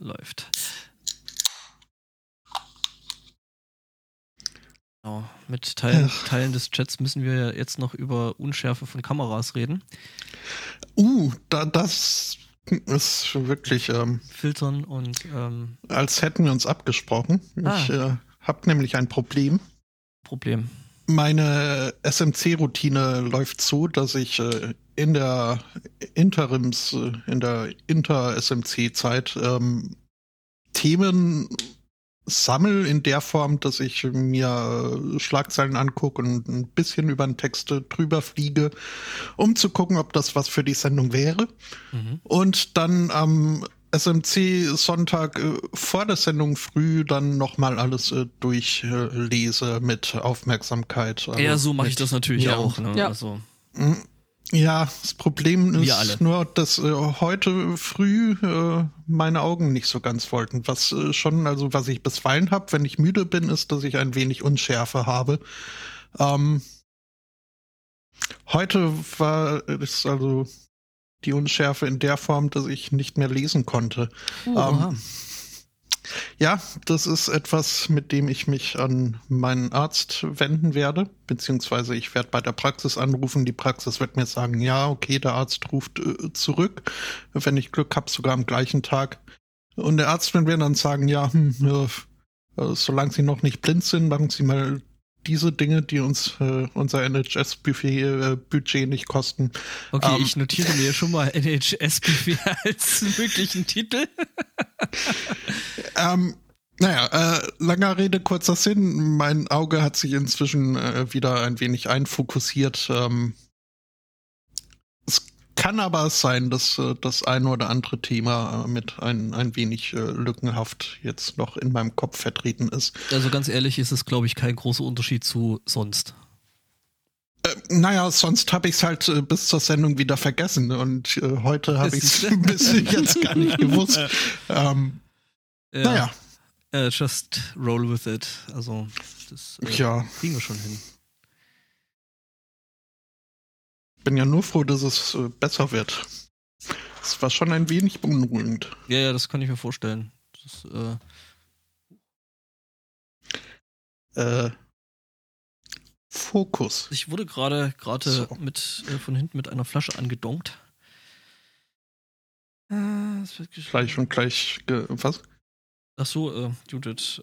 läuft. Genau. Mit Teilen des Chats müssen wir ja jetzt noch über Unschärfe von Kameras reden. Das ist schon wirklich... Filtern und... als hätten wir uns abgesprochen. Ich habe nämlich ein Problem. Meine SMC-Routine läuft so, dass ich in der Inter-SMC-Zeit Themen sammle in der Form, dass ich mir Schlagzeilen angucke und ein bisschen über den Text drüber fliege, um zu gucken, ob das was für die Sendung wäre. Mhm. Und dann am SMC-Sonntag vor der Sendung früh dann nochmal alles durchlese mit Aufmerksamkeit. Ja, so mache ich das natürlich auch. Ne? Ja. Also. Ja, das Problem ist nur, dass heute früh meine Augen nicht so ganz wollten. Was ich bisweilen habe, wenn ich müde bin, ist, dass ich ein wenig Unschärfe habe. Heute ist die Unschärfe in der Form, dass ich nicht mehr lesen konnte. Ja, das ist etwas, mit dem ich mich an meinen Arzt wenden werde, beziehungsweise ich werde bei der Praxis anrufen. Die Praxis wird mir sagen, ja, okay, der Arzt ruft zurück, wenn ich Glück habe, sogar am gleichen Tag. Und der Arzt wird mir dann sagen, ja, solange Sie noch nicht blind sind, machen Sie mal diese Dinge, die uns unser NHS-Budget nicht kosten. Okay, ich notiere mir schon mal NHS-Buffet als möglichen Titel. Langer Rede, kurzer Sinn. Mein Auge hat sich inzwischen wieder ein wenig einfokussiert. Es kann aber sein, dass das ein oder andere Thema mit ein wenig lückenhaft jetzt noch in meinem Kopf vertreten ist. Also ganz ehrlich, ist es, glaube ich, kein großer Unterschied zu sonst. Sonst habe ich es halt bis zur Sendung wieder vergessen und heute habe ich es bis jetzt gar nicht gewusst. Just roll with it. Also, das kriegen wir schon hin. Bin ja nur froh, dass es besser wird. Es war schon ein wenig beunruhigend. Ja, das kann ich mir vorstellen. Fokus. Ich wurde gerade so von hinten mit einer Flasche angedonkt. Das wird was? Ach so, Judith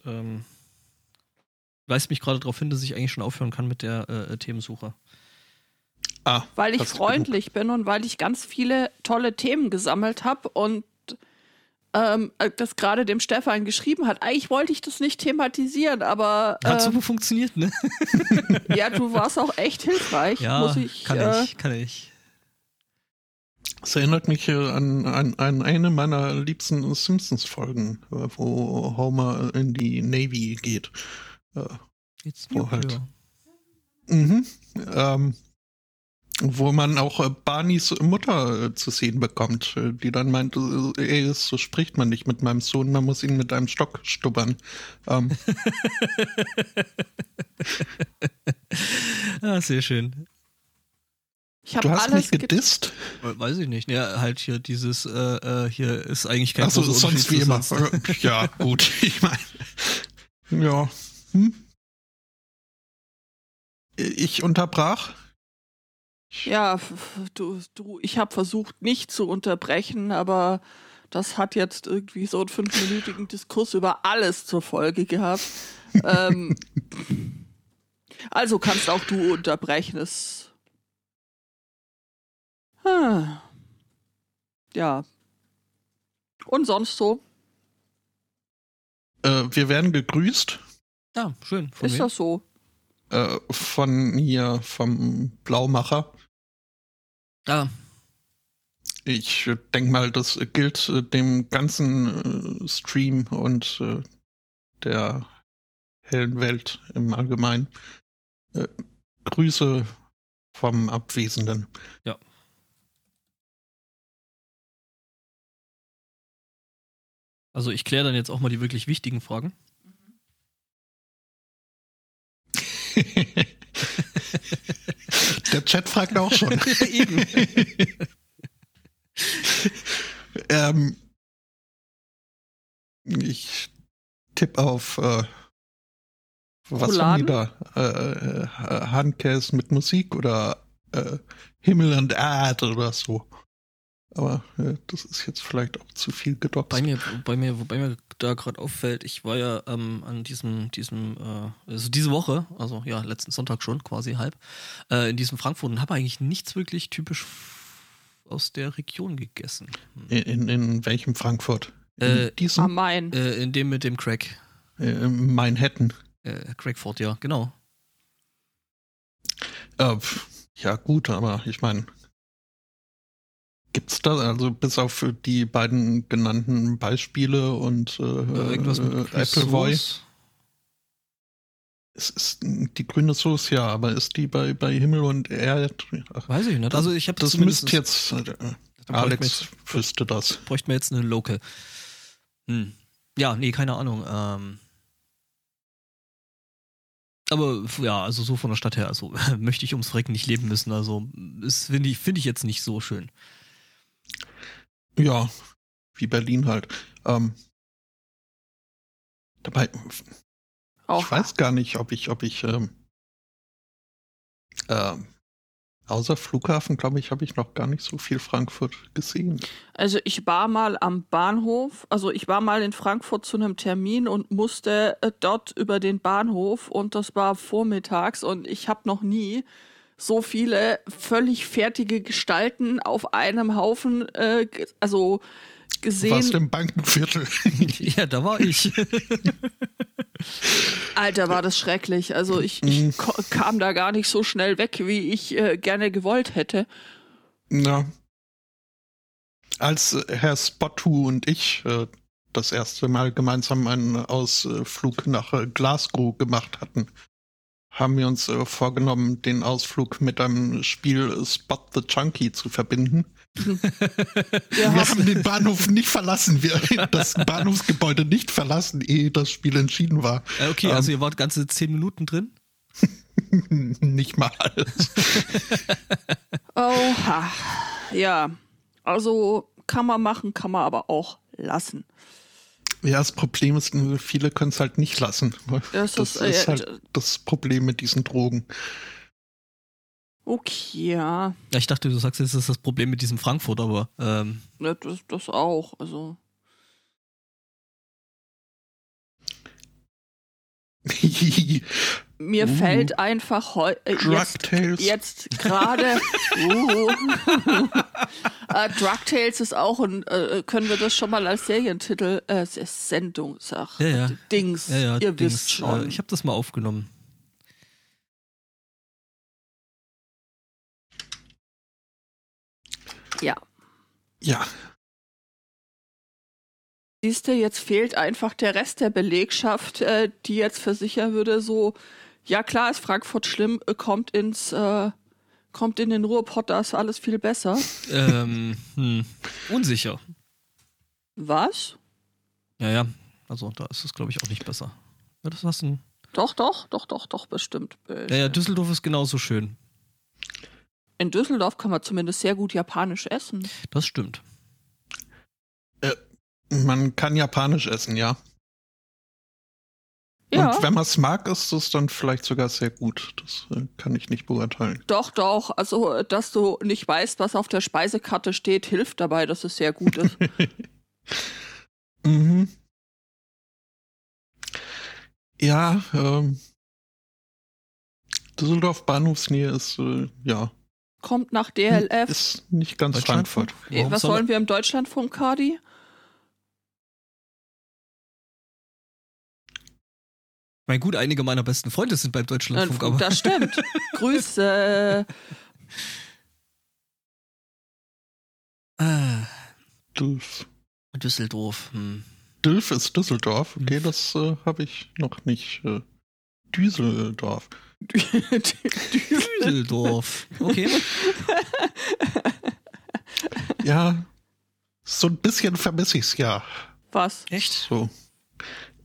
weist mich gerade darauf hin, dass ich eigentlich schon aufhören kann mit der Themensuche. Weil ich freundlich bin und weil ich ganz viele tolle Themen gesammelt habe und das gerade dem Stefan geschrieben hat. Eigentlich wollte ich das nicht thematisieren, aber... hat super funktioniert, ne? Ja, du warst auch echt hilfreich. Ja, kann ich. Das erinnert mich an eine meiner liebsten Simpsons-Folgen, wo Homer in die Navy geht. Wo man auch Barneys Mutter zu sehen bekommt, die dann meint, so spricht man nicht mit meinem Sohn, man muss ihn mit einem Stock stubbern. Sehr schön. Du hast mich gedisst? Weiß ich nicht. Ja, halt hier dieses, hier ist eigentlich kein großer Unterschied. Sonst wie immer. Ja, gut. Ich meine, ja. Ich unterbrach. Ja, du, ich habe versucht, nicht zu unterbrechen, aber das hat jetzt irgendwie so einen 5-minütigen Diskurs über alles zur Folge gehabt. Also kannst auch du unterbrechen. Ja. Und sonst so? Wir werden gegrüßt. Ja, schön. Ist das so? Von hier, vom Blaumacher. Ah. Ich denke mal, das gilt dem ganzen Stream und der hellen Welt im Allgemeinen. Grüße vom Abwesenden. Ja. Also ich kläre dann jetzt auch mal die wirklich wichtigen Fragen. Der Chat fragt auch schon. Eben. Ich tippe auf was haben die da? Handkäse mit Musik oder Himmel und Erde oder so. Aber das ist jetzt vielleicht auch zu viel gedoppt. Wobei mir da gerade auffällt, ich war ja an diese Woche, also ja, letzten Sonntag schon, quasi halb, in diesem Frankfurt und habe eigentlich nichts wirklich typisch aus der Region gegessen. In welchem Frankfurt? In diesem? Am Main. In dem mit dem Craig. Manhattan. Craigford, ja, genau. Ja, gut, aber ich meine, gibt's da, also bis auf die beiden genannten Beispiele und irgendwas mit Appleboy? Es ist die grüne Soße, ja, aber ist die bei Himmel und Erde? Weiß ich nicht. Also ich habe das müsst jetzt Alex wüsste das. Bräuchten wir jetzt eine Local. Hm. Ja, nee, keine Ahnung. Aber ja, also so von der Stadt her, also möchte ich ums Frecken nicht leben müssen. Also das finde ich jetzt nicht so schön. Ja, wie Berlin halt. Dabei. Auch. Ich weiß gar nicht, ob ich außer Flughafen, glaube ich, habe ich noch gar nicht so viel Frankfurt gesehen. Also ich war mal am Bahnhof, in Frankfurt zu einem Termin und musste dort über den Bahnhof und das war vormittags und ich habe noch nie so viele völlig fertige Gestalten auf einem Haufen, gesehen. Warst im Bankenviertel. Ja, da war ich. Alter, war das schrecklich. Also ich kam da gar nicht so schnell weg, wie ich gerne gewollt hätte. Ja. Als Herr Spottu und ich das erste Mal gemeinsam einen Ausflug nach Glasgow gemacht hatten, haben wir uns vorgenommen, den Ausflug mit einem Spiel Spot the Chunky zu verbinden. Wir haben den Bahnhof nicht verlassen, wir haben das Bahnhofsgebäude nicht verlassen, ehe das Spiel entschieden war. Okay, also ihr wart ganze 10 Minuten drin? Nicht mal alles. Oha. Ja, also kann man machen, kann man aber auch lassen. Ja, das Problem ist, viele können es halt nicht lassen. Das ist halt das Problem mit diesen Drogen. Okay, ja. Ja, ich dachte, du sagst jetzt, das ist das Problem mit diesem Frankfurt, aber... Ja, das auch, also... Mir fällt einfach jetzt gerade... Drug Tales ist auch ein... können wir das schon mal als Serientitel... Sendung, sag. Ja. Dings, ja, ihr Dings. Wisst schon. Ich habe das mal aufgenommen. Ja. Ja. Siehst du, jetzt fehlt einfach der Rest der Belegschaft, die jetzt versichern würde, so, ja klar ist Frankfurt schlimm, kommt in den Ruhrpott, da ist alles viel besser. Unsicher. Was? Ja, also da ist es, glaube ich, auch nicht besser. Ja, das war's denn. Doch, bestimmt. Ja, Düsseldorf ist genauso schön. In Düsseldorf kann man zumindest sehr gut japanisch essen. Das stimmt. Man kann japanisch essen, ja. Ja. Und wenn man es mag, ist es dann vielleicht sogar sehr gut. Das kann ich nicht beurteilen. Doch. Also, dass du nicht weißt, was auf der Speisekarte steht, hilft dabei, dass es sehr gut ist. Mhm. Ja, Düsseldorf Bahnhofsnähe ist, ja. Kommt nach DLF. Ist nicht ganz Frankfurt. Was sollen wir im Deutschlandfunk, Cardi? Mein gut, einige meiner besten Freunde sind beim Deutschlandfunk. Aber das stimmt. Grüße. Düsseldorf. Dülf ist Düsseldorf. Okay, das habe ich noch nicht. Düsseldorf. Düsseldorf. Okay. Ja, so ein bisschen vermisse ich's ja. Was? Echt? So.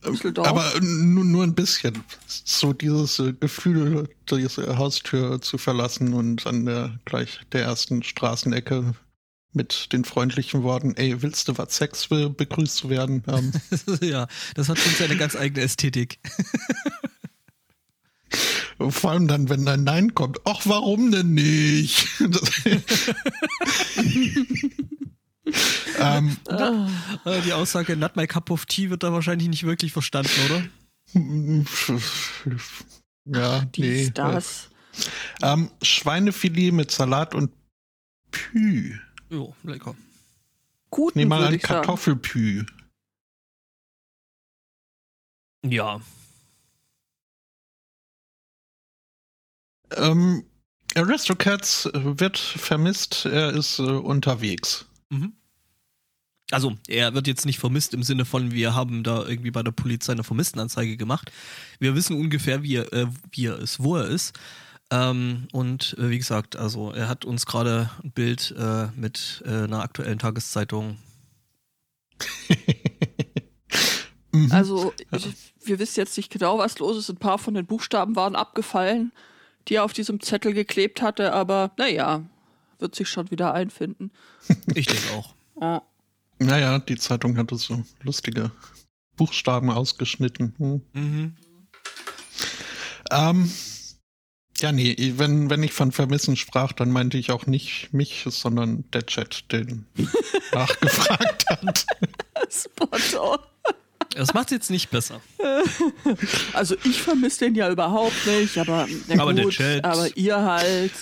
Düsseldorf? Aber nur ein bisschen. So dieses Gefühl, diese Haustür zu verlassen und an der ersten Straßenecke mit den freundlichen Worten, ey, willst du was Sex will, begrüßt zu werden? Ja, das hat schon seine ganz eigene Ästhetik. Vor allem dann, wenn ein Nein kommt. Ach, warum denn nicht? Die Aussage, not my cup of tea, wird da wahrscheinlich nicht wirklich verstanden, oder? Ja, nee. Das. Schweinefilet mit Salat und Pü. Jo, lecker. Guten, nehm mal ein Kartoffelpü. Ja. Aristocats wird vermisst, er ist unterwegs. Mhm. Also, er wird jetzt nicht vermisst im Sinne von, wir haben da irgendwie bei der Polizei eine Vermisstenanzeige gemacht. Wir wissen ungefähr, wie er ist, wo er ist. Und wie gesagt, also er hat uns gerade ein Bild mit einer aktuellen Tageszeitung. Also, wir wissen jetzt nicht genau, was los ist. Ein paar von den Buchstaben waren abgefallen, die er auf diesem Zettel geklebt hatte. Aber naja, wird sich schon wieder einfinden. Ich denke auch. Ja. Naja, die Zeitung hatte so lustige Buchstaben ausgeschnitten. Hm. Mhm. Ja, nee, wenn ich von Vermissen sprach, dann meinte ich auch nicht mich, sondern der Chat, den nachgefragt hat. Spot on. Das macht's jetzt nicht besser. Also ich vermisse den ja überhaupt nicht, aber, na gut, aber der Chat. Aber ihr halt.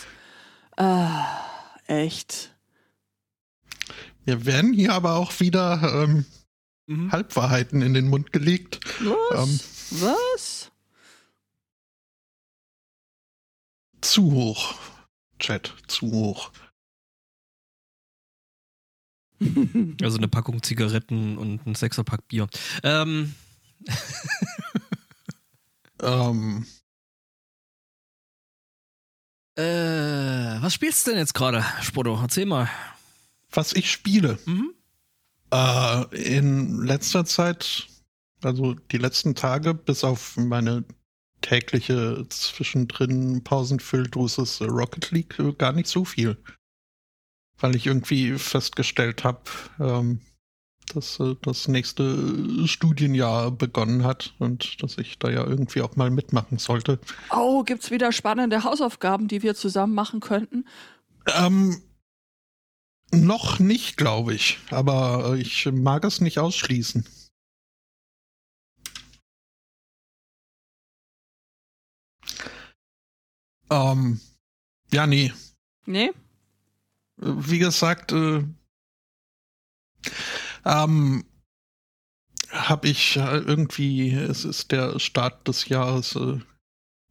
Echt. Wir werden hier aber auch wieder Halbwahrheiten in den Mund gelegt. Was? Was? Zu hoch. Chat, zu hoch. Also eine Packung Zigaretten und ein 6er-Pack Bier. Was spielst du denn jetzt gerade, Spotto? Erzähl mal. Was ich spiele. Mhm. In letzter Zeit, also die letzten Tage, bis auf meine tägliche zwischendrin Pausenfülldosis Rocket League, gar nicht so viel. Weil ich irgendwie festgestellt habe, dass das nächste Studienjahr begonnen hat und dass ich da ja irgendwie auch mal mitmachen sollte. Oh, gibt's wieder spannende Hausaufgaben, die wir zusammen machen könnten? Noch nicht, glaube ich. Aber ich mag es nicht ausschließen. Ja, nee. Nee? Wie gesagt, habe ich irgendwie, es ist der Start des Jahres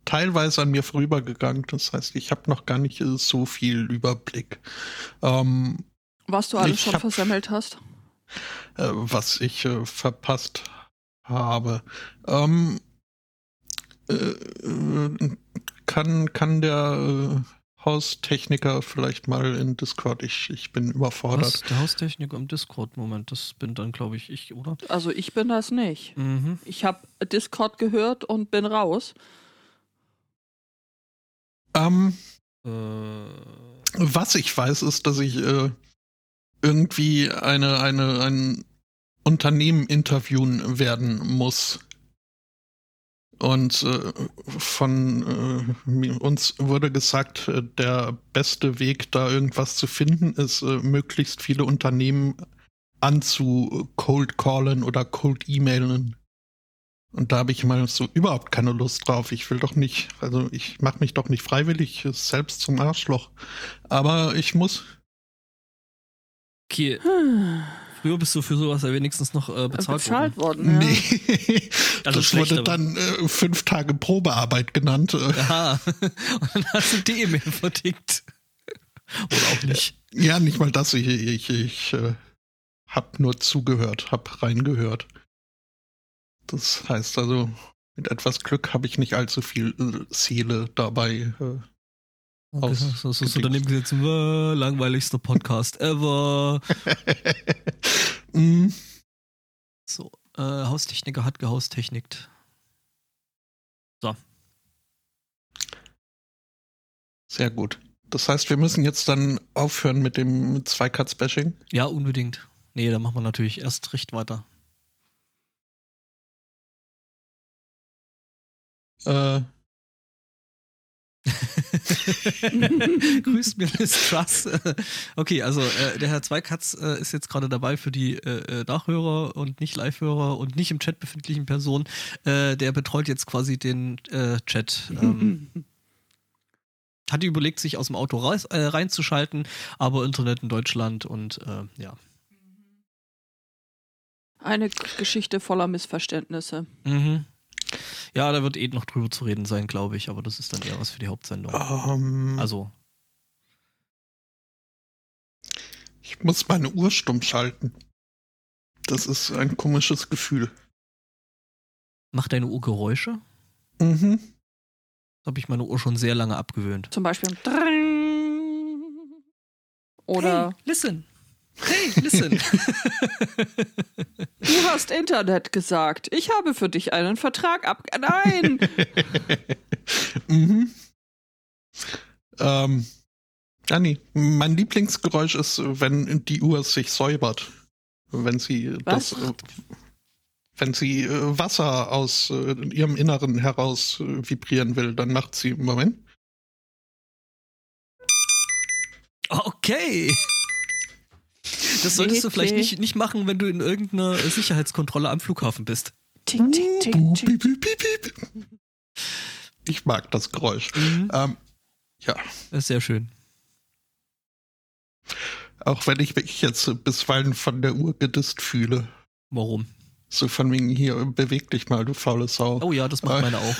teilweise an mir vorübergegangen. Das heißt, ich habe noch gar nicht so viel Überblick. Was du alles schon versammelt hast? Was ich verpasst habe. Kann der Haustechniker vielleicht mal in Discord? Ich bin überfordert. Was? Der Haustechniker im Discord? Moment, das bin dann, glaube ich, ich, oder? Also ich bin das nicht. Mhm. Ich habe Discord gehört und bin raus. Was ich weiß, ist, dass ich irgendwie ein Unternehmen interviewen werden muss. Und von uns wurde gesagt, der beste Weg, da irgendwas zu finden, ist, möglichst viele Unternehmen anzu-cold-callen oder cold-emailen. Und da habe ich mal so überhaupt keine Lust drauf. Ich will doch nicht, also ich mache mich doch nicht freiwillig selbst zum Arschloch. Aber ich muss. Okay. Früher bist du für sowas ja wenigstens noch bezahlt worden. Nee. Also das wurde dann 5 Tage Probearbeit genannt. Aha. Und dann hast du die E-Mail verdickt. Oder auch nicht. Ja, nicht mal das. Ich habe nur zugehört, habe reingehört. Das heißt also, mit etwas Glück habe ich nicht allzu viel Seele dabei. Das ist so daneben gesessen, langweiligster Podcast ever. So, Haustechniker hat gehaustechnikt. So. Sehr gut. Das heißt, wir müssen jetzt dann aufhören mit dem Zwei-Cuts-Bashing? Ja, unbedingt. Nee, da machen wir natürlich erst recht weiter. Grüßt mir Liz Truss. Okay, also der Herr Zweikatz ist jetzt gerade dabei für die Nachhörer und nicht Live-Hörer und nicht im Chat befindlichen Personen. Der betreut jetzt quasi den Chat. Hatte überlegt, sich aus dem Auto reinzuschalten, aber Internet in Deutschland und ja. Eine Geschichte voller Missverständnisse. Mhm. Ja, da wird noch drüber zu reden sein, glaube ich, aber das ist dann eher was für die Hauptsendung. Also. Ich muss meine Uhr stumm schalten. Das ist ein komisches Gefühl. Macht deine Uhr Geräusche? Mhm. Das habe ich meine Uhr schon sehr lange abgewöhnt. Zum Beispiel oder hey, listen. Hey, listen. Du hast Internet gesagt. Ich habe für dich einen Vertrag Nein! Mhm. Nee. Mein Lieblingsgeräusch ist, wenn die Uhr sich säubert. Wenn sie wenn sie Wasser aus ihrem Inneren heraus vibrieren will, dann macht sie Moment. Okay. Das solltest du vielleicht nicht machen, wenn du in irgendeiner Sicherheitskontrolle am Flughafen bist. Tick, tick, tick, tick, tick, tick. Ich mag das Geräusch. Mhm. Ja. Das ist sehr schön. Auch wenn ich mich jetzt bisweilen von der Uhr gedisst fühle. Warum? So von wegen hier, beweg dich mal, du faule Sau. Oh ja, das macht meine auch.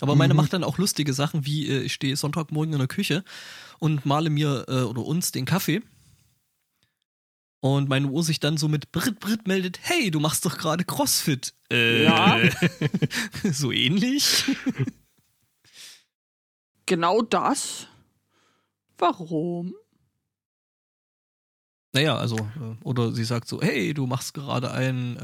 Aber meine macht dann auch lustige Sachen, wie ich stehe Sonntagmorgen in der Küche und male mir oder uns den Kaffee. Und meine Uhr sich dann so mit Britt meldet, hey, du machst doch gerade Crossfit. Ja. So ähnlich. Genau das. Warum? Naja, also, oder sie sagt so, hey, du machst gerade ein,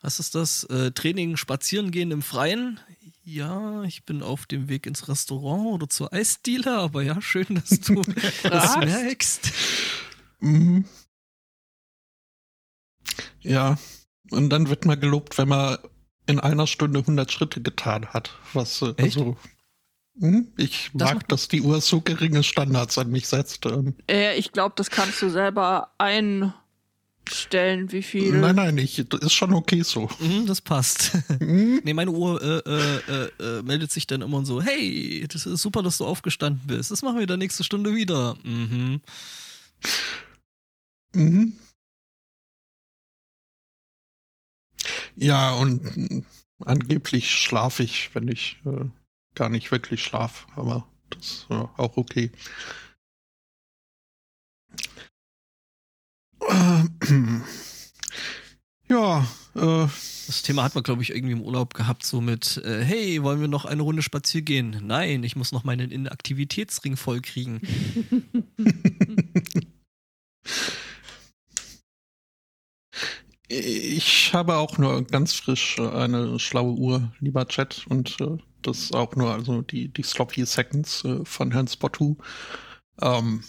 was ist das? Training, spazieren gehen im Freien. Ja, ich bin auf dem Weg ins Restaurant oder zur Eisdiele, aber ja, schön, dass du das merkst. Mhm. Ja, und dann wird man gelobt, wenn man in einer Stunde 100 Schritte getan hat. Was, also, ich mag, dass die Uhr so geringe Standards an mich setzt. Ich glaube, das kannst du selber einstellen, wie viel. Nein, das ist schon okay so. Mhm, das passt. Mhm. Nee, meine Uhr meldet sich dann immer so, hey, das ist super, dass du aufgestanden bist. Das machen wir dann nächste Stunde wieder. Mhm. Mhm. Ja, und angeblich schlafe ich, wenn ich gar nicht wirklich schlafe, aber das ist auch okay. Ja. Das Thema hat man, glaube ich, irgendwie im Urlaub gehabt, so mit, hey, wollen wir noch eine Runde spazieren gehen? Nein, ich muss noch meinen Inaktivitätsring vollkriegen. Ich habe auch nur ganz frisch eine schlaue Uhr, lieber Chat, und das auch nur, also die Sloppy Seconds von Herrn Spottu. Okay,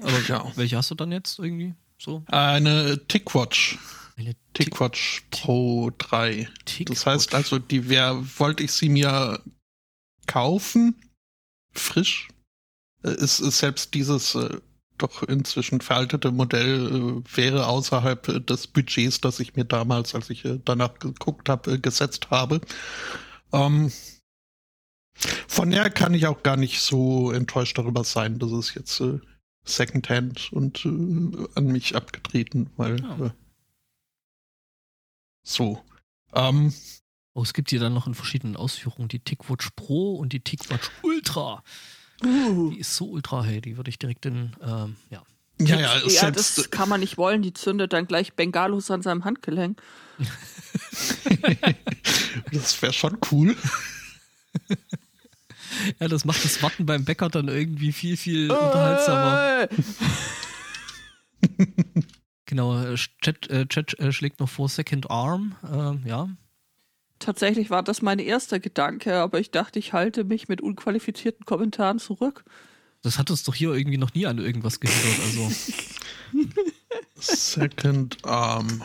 aber ja. Welche hast du dann jetzt irgendwie so? Eine TicWatch. Eine TicWatch Pro 3. Das heißt also, wollte ich sie mir kaufen, frisch. Es ist selbst dieses doch inzwischen veraltete Modell wäre außerhalb des Budgets, das ich mir damals, als ich danach geguckt habe, gesetzt habe. Von der kann ich auch gar nicht so enttäuscht darüber sein, dass es jetzt Secondhand und an mich abgetreten, weil so. Oh, es gibt hier dann noch in verschiedenen Ausführungen die TicWatch Pro und die TicWatch Ultra. Die ist so ultra hell, die würde ich direkt in, Ja, das kann man nicht wollen, die zündet dann gleich Bengalos an seinem Handgelenk. Das wäre schon cool. Ja, das macht das Warten beim Bäcker dann irgendwie viel, viel unterhaltsamer. Genau, Chat schlägt noch vor Second Arm, ja. Tatsächlich war das mein erster Gedanke, aber ich dachte, ich halte mich mit unqualifizierten Kommentaren zurück. Das hat uns doch hier irgendwie noch nie an irgendwas gehindert, also. Second Arm.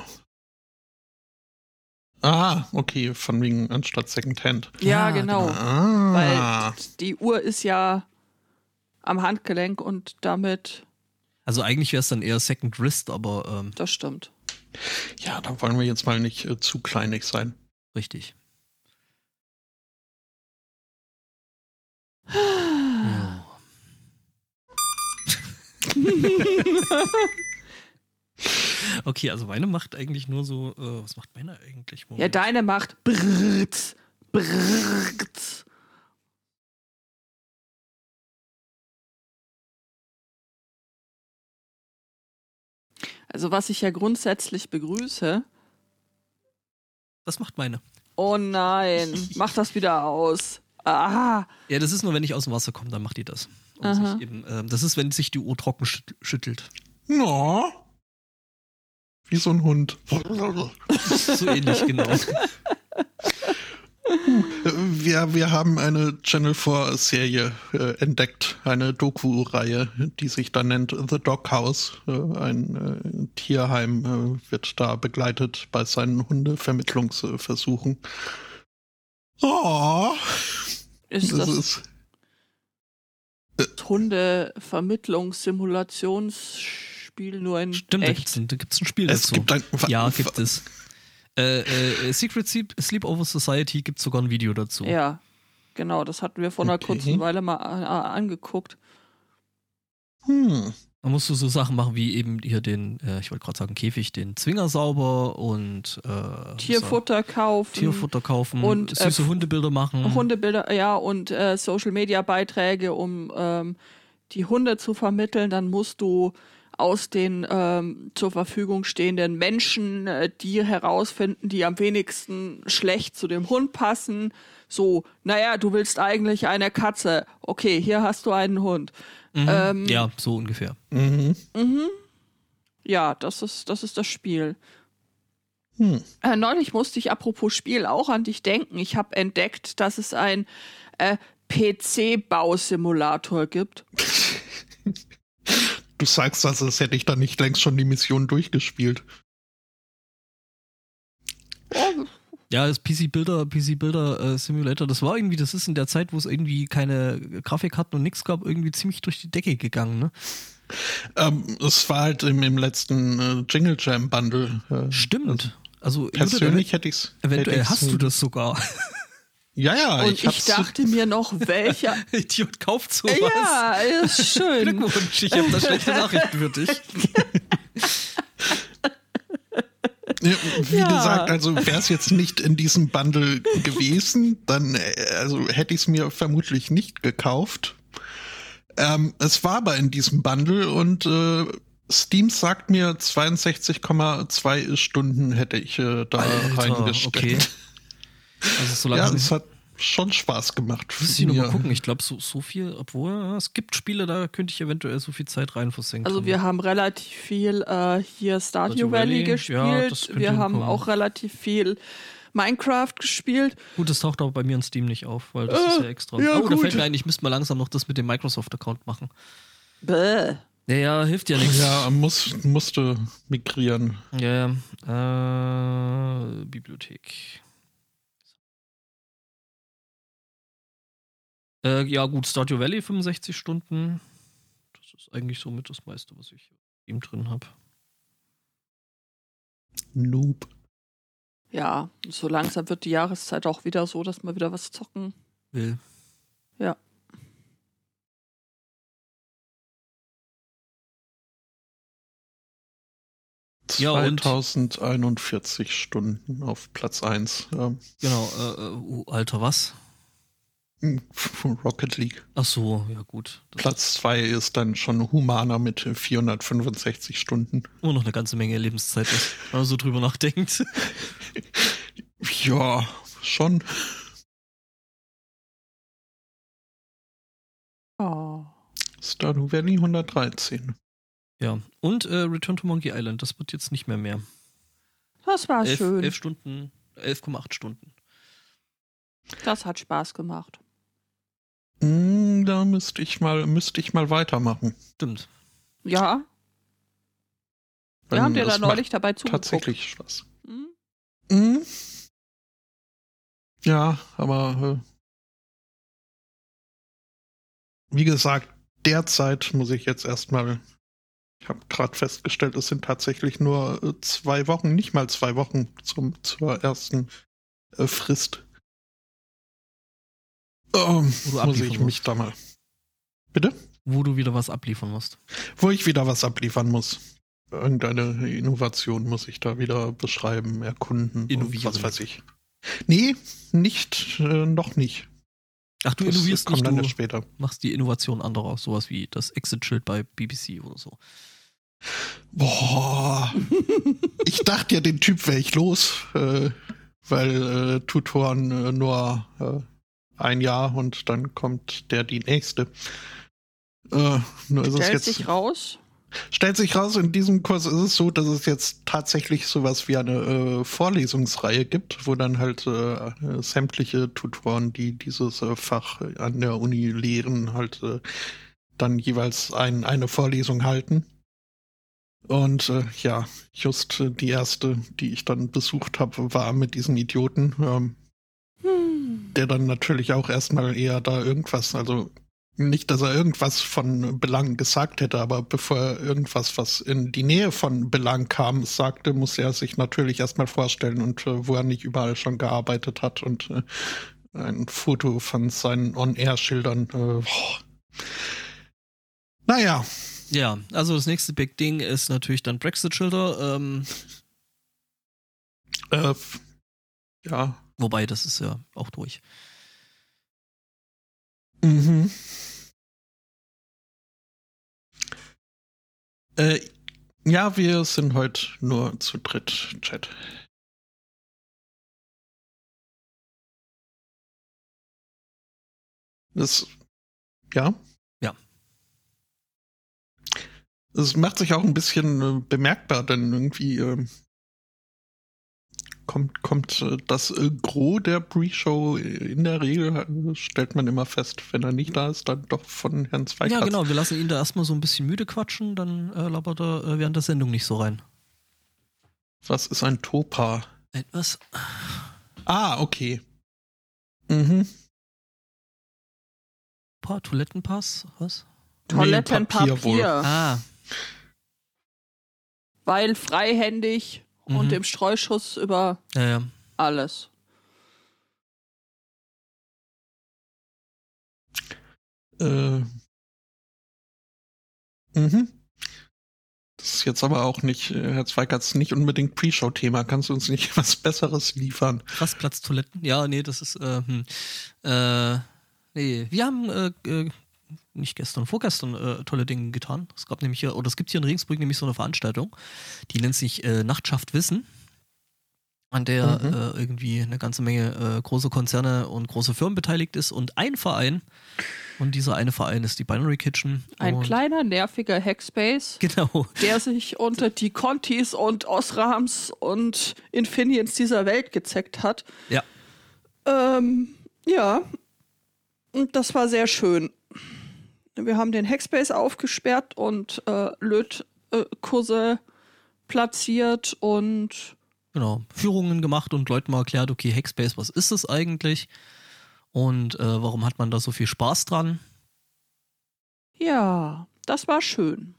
Ah, okay, von wegen anstatt Second Hand. Ja, genau. Ah. Weil die Uhr ist ja am Handgelenk und damit. Also eigentlich wäre es dann eher Second Wrist, aber. Das stimmt. Ja, da wollen wir jetzt mal nicht zu kleinig sein. Richtig. Ja. Okay, also meine macht eigentlich nur so, was macht meine eigentlich? Moment. Ja, deine macht brrrtz, brrrtz. Also was ich ja grundsätzlich begrüße. Was macht meine? Oh nein, mach das wieder aus. Aha. Ja, das ist nur, wenn ich aus dem Wasser komme, dann macht die das. Um sich eben, das ist, wenn sich die Uhr trocken schüttelt. No. Wie so ein Hund. So ähnlich, genau. Wir haben eine Channel 4-Serie entdeckt, eine Doku-Reihe, die sich da nennt The Doghouse. Ein Tierheim wird da begleitet bei seinen Hundevermittlungsversuchen. Oh! Ist das Hundevermittlungssimulationsspiel nur in Stimmt, echt? Stimmt, da gibt es ein Spiel dazu. Gibt es. Secret Sleepover Society gibt sogar ein Video dazu. Ja, genau, das hatten wir vor einer kurzen Weile mal angeguckt. Da musst du so Sachen machen wie eben hier den, ich wollte gerade sagen Käfig, den Zwinger sauber und Tierfutter kaufen und süße Hundebilder machen. Hundebilder, ja, und Social Media Beiträge, um die Hunde zu vermitteln. Dann musst du aus den zur Verfügung stehenden Menschen die herausfinden, die am wenigsten schlecht zu dem Hund passen. So, naja, du willst eigentlich eine Katze. Okay, hier hast du einen Hund. Ja, so ungefähr. Ja, das ist das Spiel. Neulich musste ich apropos Spiel auch an dich denken. Ich habe entdeckt, dass es ein PC-Bausimulator gibt. Du sagst das, als hätte ich dann nicht längst schon die Mission durchgespielt. Ja, das PC Builder Simulator, das war irgendwie, das ist in der Zeit, wo es irgendwie keine Grafikkarten und nichts gab, irgendwie ziemlich durch die Decke gegangen, ne? Es war halt im letzten Jingle Jam Bundle. Stimmt. Also persönlich hätte ich es. Eventuell hast du das sogar. Ja, und ich dachte mir noch, welcher Idiot kauft sowas. Ja, ist schön. Glückwunsch, ich habe da schlechte Nachrichten für dich. Wie gesagt, also wäre es jetzt nicht in diesem Bundle gewesen, dann also hätte ich es mir vermutlich nicht gekauft. Es war aber in diesem Bundle und Steam sagt mir, 62,2 Stunden hätte ich da reingesteckt. Okay. Also so langsam, ja, es hat schon Spaß gemacht. Muss ich nur mal gucken. Ich glaube, so viel, obwohl es gibt Spiele, da könnte ich eventuell so viel Zeit rein versenken. Also wir haben relativ viel hier Stardew Valley gespielt. Ja, wir haben auch relativ viel Minecraft gespielt. Gut, das taucht auch bei mir in Steam nicht auf, weil das ist ja extra. Ja, da fällt mir ein, ich müsste mal langsam noch das mit dem Microsoft-Account machen. Bäh. Ja, hilft ja nichts. Ja, musste migrieren. Ja, Bibliothek. Ja gut, Stardew Valley 65 Stunden. Das ist eigentlich somit das meiste, was ich eben drin habe. Noob. Ja, so langsam wird die Jahreszeit auch wieder so, dass man wieder was zocken will. Ja. Ja, 2041 Stunden auf Platz 1. Genau, Alter, was? Rocket League. Ach so, ja gut. Das Platz 2 ist dann schon humaner mit 465 Stunden. Immer noch eine ganze Menge Lebenszeit ist, wenn man so drüber nachdenkt. Ja, schon. Oh. Stardew Valley 113. Ja, und Return to Monkey Island, das wird jetzt nicht mehr. Das war schön. 11,8 Stunden. Das hat Spaß gemacht. Da müsste ich mal weitermachen. Stimmt. Ja. Wir haben dir da neulich dabei zugeguckt. Tatsächlich Spaß. Hm? Hm? Ja, aber wie gesagt, derzeit muss ich jetzt erstmal. Ich habe gerade festgestellt, es sind tatsächlich nur 2 Wochen, nicht mal 2 Wochen zur ersten Frist. Muss ich mich da mal. Bitte? Wo du wieder was abliefern musst. Wo ich wieder was abliefern muss. Irgendeine Innovation muss ich da wieder beschreiben, erkunden. Innovieren. Was weiß ich. Nee, nicht, noch nicht. Ach, du innovierst nicht, du später. Machst die Innovation anderer, sowas wie das Exit-Schild bei BBC oder so. Boah. Ich dachte ja, den Typ wäre ich los, weil Tutoren nur 1 Jahr und dann kommt die nächste. Nur ist es jetzt, stellt sich raus, in diesem Kurs ist es so, dass es jetzt tatsächlich sowas wie eine Vorlesungsreihe gibt, wo dann halt sämtliche Tutoren, die dieses Fach an der Uni lehren, halt dann jeweils eine Vorlesung halten. Und just die erste, die ich dann besucht habe, war mit diesem Idioten, der dann natürlich auch erstmal eher da irgendwas, also nicht, dass er irgendwas von Belang gesagt hätte, aber bevor er irgendwas, was in die Nähe von Belang kam, sagte, muss er sich natürlich erstmal vorstellen und wo er nicht überall schon gearbeitet hat und ein Foto von seinen On-Air-Schildern. Naja. Ja, also das nächste Big Ding ist natürlich dann Brexit-Schilder. Ja. Wobei, das ist ja auch durch. Mhm. Ja, wir sind heute nur zu dritt, Chat. Das, ja? Ja. Es macht sich auch ein bisschen bemerkbar, denn irgendwie kommt das Gros der Pre-Show in der Regel, stellt man immer fest, wenn er nicht da ist, dann doch von Herrn Zweikatz. Ja, genau, wir lassen ihn da erstmal so ein bisschen müde quatschen, dann labert er während der Sendung nicht so rein. Was ist ein Topa? Etwas. Ah, okay. Mhm. Toilettenpass? Was? Toilettenpapier. Nee, wohl. Ah. Weil freihändig. Und im Streuschuss über alles. Das ist jetzt aber auch nicht, Herr Zweikatz, nicht unbedingt Pre-Show-Thema. Kannst du uns nicht was Besseres liefern? Rastplatztoiletten? Ja, nee, das ist, nee, wir haben, nicht gestern, vorgestern tolle Dinge getan. Es gab nämlich hier, oder es gibt hier in Regensburg nämlich so eine Veranstaltung, die nennt sich Nachtschaft Wissen, an der irgendwie eine ganze Menge große Konzerne und große Firmen beteiligt ist und ein Verein. Und dieser eine Verein ist die Binary Kitchen. Ein kleiner, nerviger Hackspace, genau, der sich unter die Contis und Osrams und Infinions dieser Welt gezeckt hat. Ja. Ja. Und das war sehr schön. Wir haben den Hackspace aufgesperrt und Lötkurse platziert und genau, Führungen gemacht und Leuten mal erklärt, okay, Hackspace, was ist das eigentlich? Und warum hat man da so viel Spaß dran? Ja, das war schön.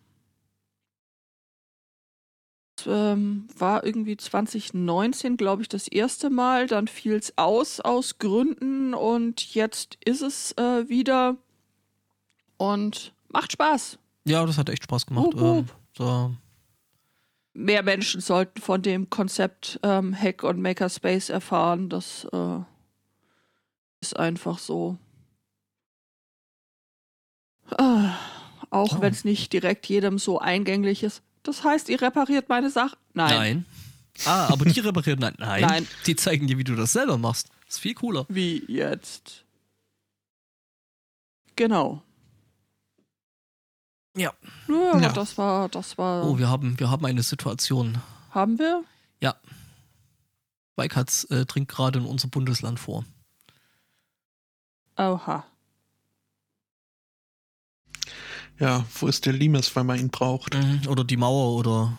Das, war irgendwie 2019, glaube ich, das erste Mal. Dann fiel es aus Gründen und jetzt ist es wieder... Und macht Spaß. Ja, das hat echt Spaß gemacht. So. Mehr Menschen sollten von dem Konzept Hack und Makerspace erfahren. Das ist einfach so. Auch wenn es nicht direkt jedem so eingänglich ist. Das heißt, ihr repariert meine Sache? Nein. Ah, aber die reparieren? Nein. Die zeigen dir, wie du das selber machst. Das ist viel cooler. Wie jetzt? Genau. Ja. Das war. Oh, wir haben eine Situation. Haben wir? Ja. Weikatz trinkt gerade in unser Bundesland vor. Oha. Ja, wo ist der Limes, weil man ihn braucht? Oder die Mauer oder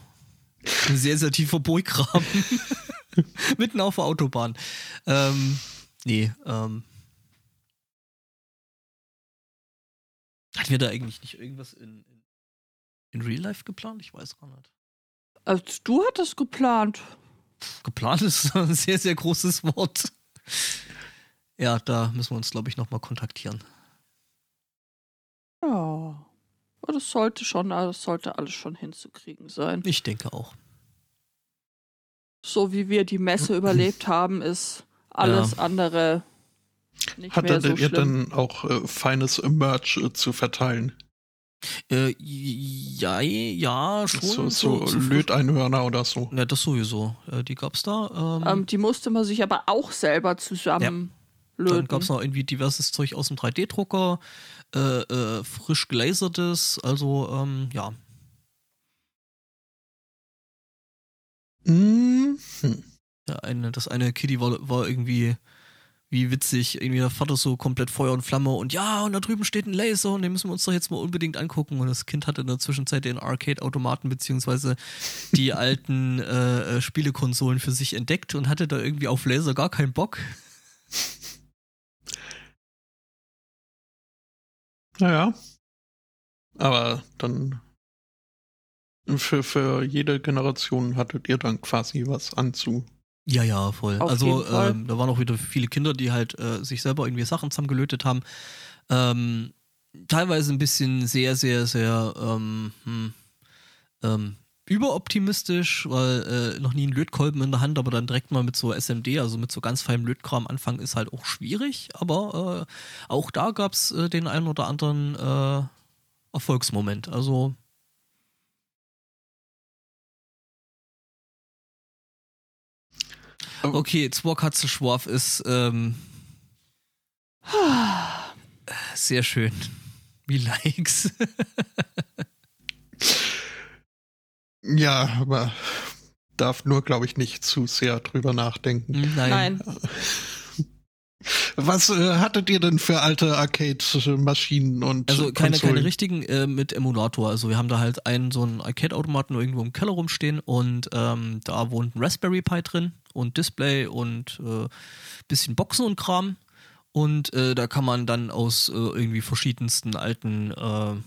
ein sehr, sehr tiefer Burggraben. Mitten auf der Autobahn. Hatten wir da eigentlich nicht irgendwas in Real Life geplant? Ich weiß gar nicht. Also du hattest geplant. Geplant ist ein sehr, sehr großes Wort. Ja, da müssen wir uns, glaube ich, nochmal kontaktieren. Ja. Das sollte alles schon hinzukriegen sein. Ich denke auch. So wie wir die Messe überlebt haben, ist alles andere nicht mehr so schlimm. Hattet ihr dann auch feines Merch zu verteilen? Ja, schon. So Löteinhörner oder so. Ja, das sowieso. Die gab's da. Die musste man sich aber auch selber zusammenlöten. Ja. Dann gab's noch irgendwie diverses Zeug aus dem 3D-Drucker, frisch gläsertes, also ja. Mhm. Das eine Kitty war irgendwie wie witzig, irgendwie der Vater so komplett Feuer und Flamme und ja, und da drüben steht ein Laser und den müssen wir uns doch jetzt mal unbedingt angucken. Und das Kind hatte in der Zwischenzeit den Arcade-Automaten beziehungsweise die alten Spielekonsolen für sich entdeckt und hatte da irgendwie auf Laser gar keinen Bock. Naja, aber dann für jede Generation hattet ihr dann quasi was anzu. Ja, voll. Auf also da waren auch wieder viele Kinder, die halt sich selber irgendwie Sachen zusammengelötet haben. Teilweise ein bisschen sehr, sehr, sehr überoptimistisch, weil noch nie einen Lötkolben in der Hand, aber dann direkt mal mit so SMD, also mit so ganz feinem Lötkram anfangen, ist halt auch schwierig. Aber auch da gab es den einen oder anderen Erfolgsmoment. Also okay, Zwarkatzelschwarf ist sehr schön. Wie Likes. Ja, aber darf nur, glaube ich, nicht zu sehr drüber nachdenken. Nein. Was hattet ihr denn für alte Arcade-Maschinen und also keine richtigen mit Emulator. Also wir haben da halt einen so einen Arcade-Automaten irgendwo im Keller rumstehen und da wohnt ein Raspberry Pi drin und Display und bisschen Boxen und Kram und da kann man dann aus irgendwie verschiedensten alten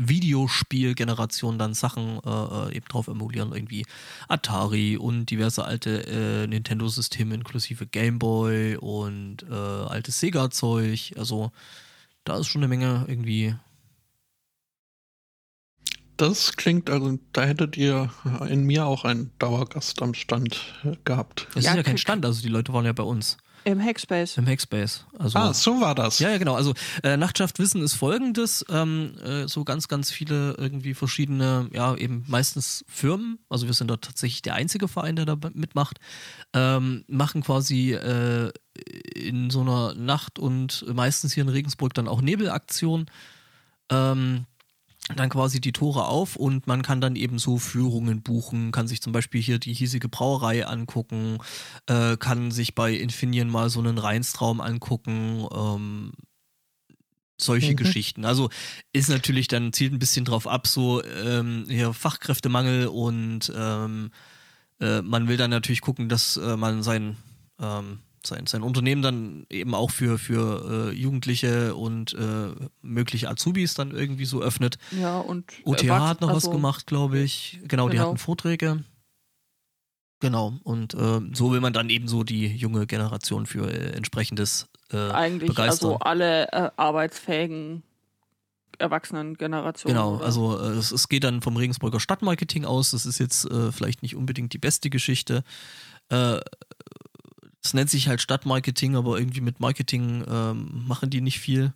Videospielgenerationen dann Sachen eben drauf emulieren, irgendwie Atari und diverse alte Nintendo-Systeme inklusive Gameboy und altes Sega-Zeug, also da ist schon eine Menge irgendwie. Das klingt, also da hättet ihr in mir auch einen Dauergast am Stand gehabt. Es ist ja kein Stand, also die Leute waren ja bei uns. Im Hackspace. Also, so war das. Ja, genau. Also Nachtschaft Wissen ist folgendes. So ganz, ganz viele irgendwie verschiedene, ja eben meistens Firmen, also wir sind da tatsächlich der einzige Verein, der da mitmacht, machen quasi in so einer Nacht und meistens hier in Regensburg dann auch Nebelaktion. Dann quasi die Tore auf und man kann dann eben so Führungen buchen, kann sich zum Beispiel hier die hiesige Brauerei angucken, kann sich bei Infineon mal so einen Reinstraum angucken, solche Geschichten. Also ist natürlich dann, zielt ein bisschen drauf ab, so hier Fachkräftemangel und man will dann natürlich gucken, dass man sein Unternehmen dann eben auch für Jugendliche und mögliche Azubis dann irgendwie so öffnet. Ja, und OTA hat noch was gemacht, glaube ich. Genau, die hatten Vorträge. Genau, und so will man dann eben so die junge Generation für entsprechendes eigentlich begeistern. Also alle arbeitsfähigen Erwachsenengeneration. Genau, oder? Also es geht dann vom Regensburger Stadtmarketing aus. Das ist jetzt vielleicht nicht unbedingt die beste Geschichte. Es nennt sich halt Stadtmarketing, aber irgendwie mit Marketing machen die nicht viel.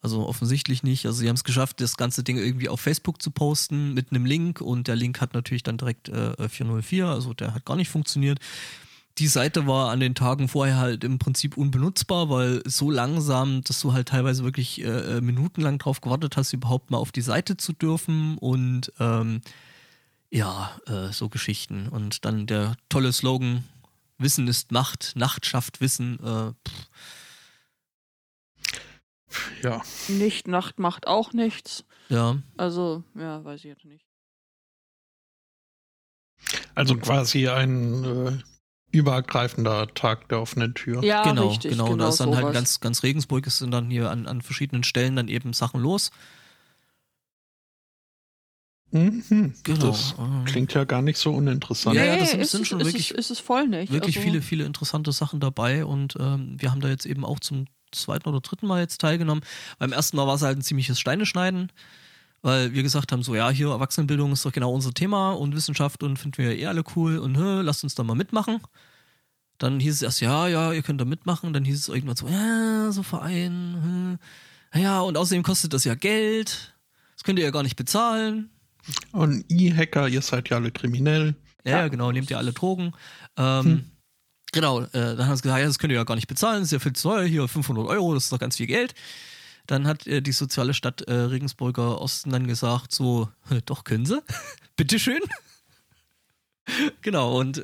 Also offensichtlich nicht. Also sie haben es geschafft, das ganze Ding irgendwie auf Facebook zu posten mit einem Link und der Link hat natürlich dann direkt 404, also der hat gar nicht funktioniert. Die Seite war an den Tagen vorher halt im Prinzip unbenutzbar, weil so langsam, dass du halt teilweise wirklich minutenlang drauf gewartet hast, überhaupt mal auf die Seite zu dürfen und so Geschichten. Und dann der tolle Slogan, Wissen ist Macht, Nacht schafft Wissen. ja. Nicht-Nacht macht auch nichts. Ja. Also, ja, weiß ich jetzt nicht. Also quasi ein übergreifender Tag der offenen Tür. Ja, genau, richtig, genau. Da ist dann sowas. Halt ganz Regensburg, ist dann hier an verschiedenen Stellen dann eben Sachen los. Mhm. Genau. Das klingt ja gar nicht so uninteressant. Ja, das sind schon wirklich, wirklich viele interessante Sachen dabei und wir haben da jetzt eben auch zum zweiten oder dritten Mal jetzt teilgenommen. Beim ersten Mal war es halt ein ziemliches Steineschneiden, weil wir gesagt haben, so ja, hier Erwachsenenbildung ist doch genau unser Thema und Wissenschaft und finden wir ja eh alle cool und lasst uns da mal mitmachen. Dann hieß es erst, ja, ihr könnt da mitmachen. Dann hieß es irgendwann so, ja, so Verein. Ja, und außerdem kostet das ja Geld. Das könnt ihr ja gar nicht bezahlen. Und ihr Hacker, ihr seid ja alle kriminell. Ja, genau, nehmt ja alle Drogen. Genau, dann haben sie gesagt, ja, das könnt ihr ja gar nicht bezahlen, das ist ja viel zu teuer, hier 500 €, das ist doch ganz viel Geld. Dann hat die soziale Stadt Regensburger Osten dann gesagt, so, doch können sie, bitteschön. Genau, und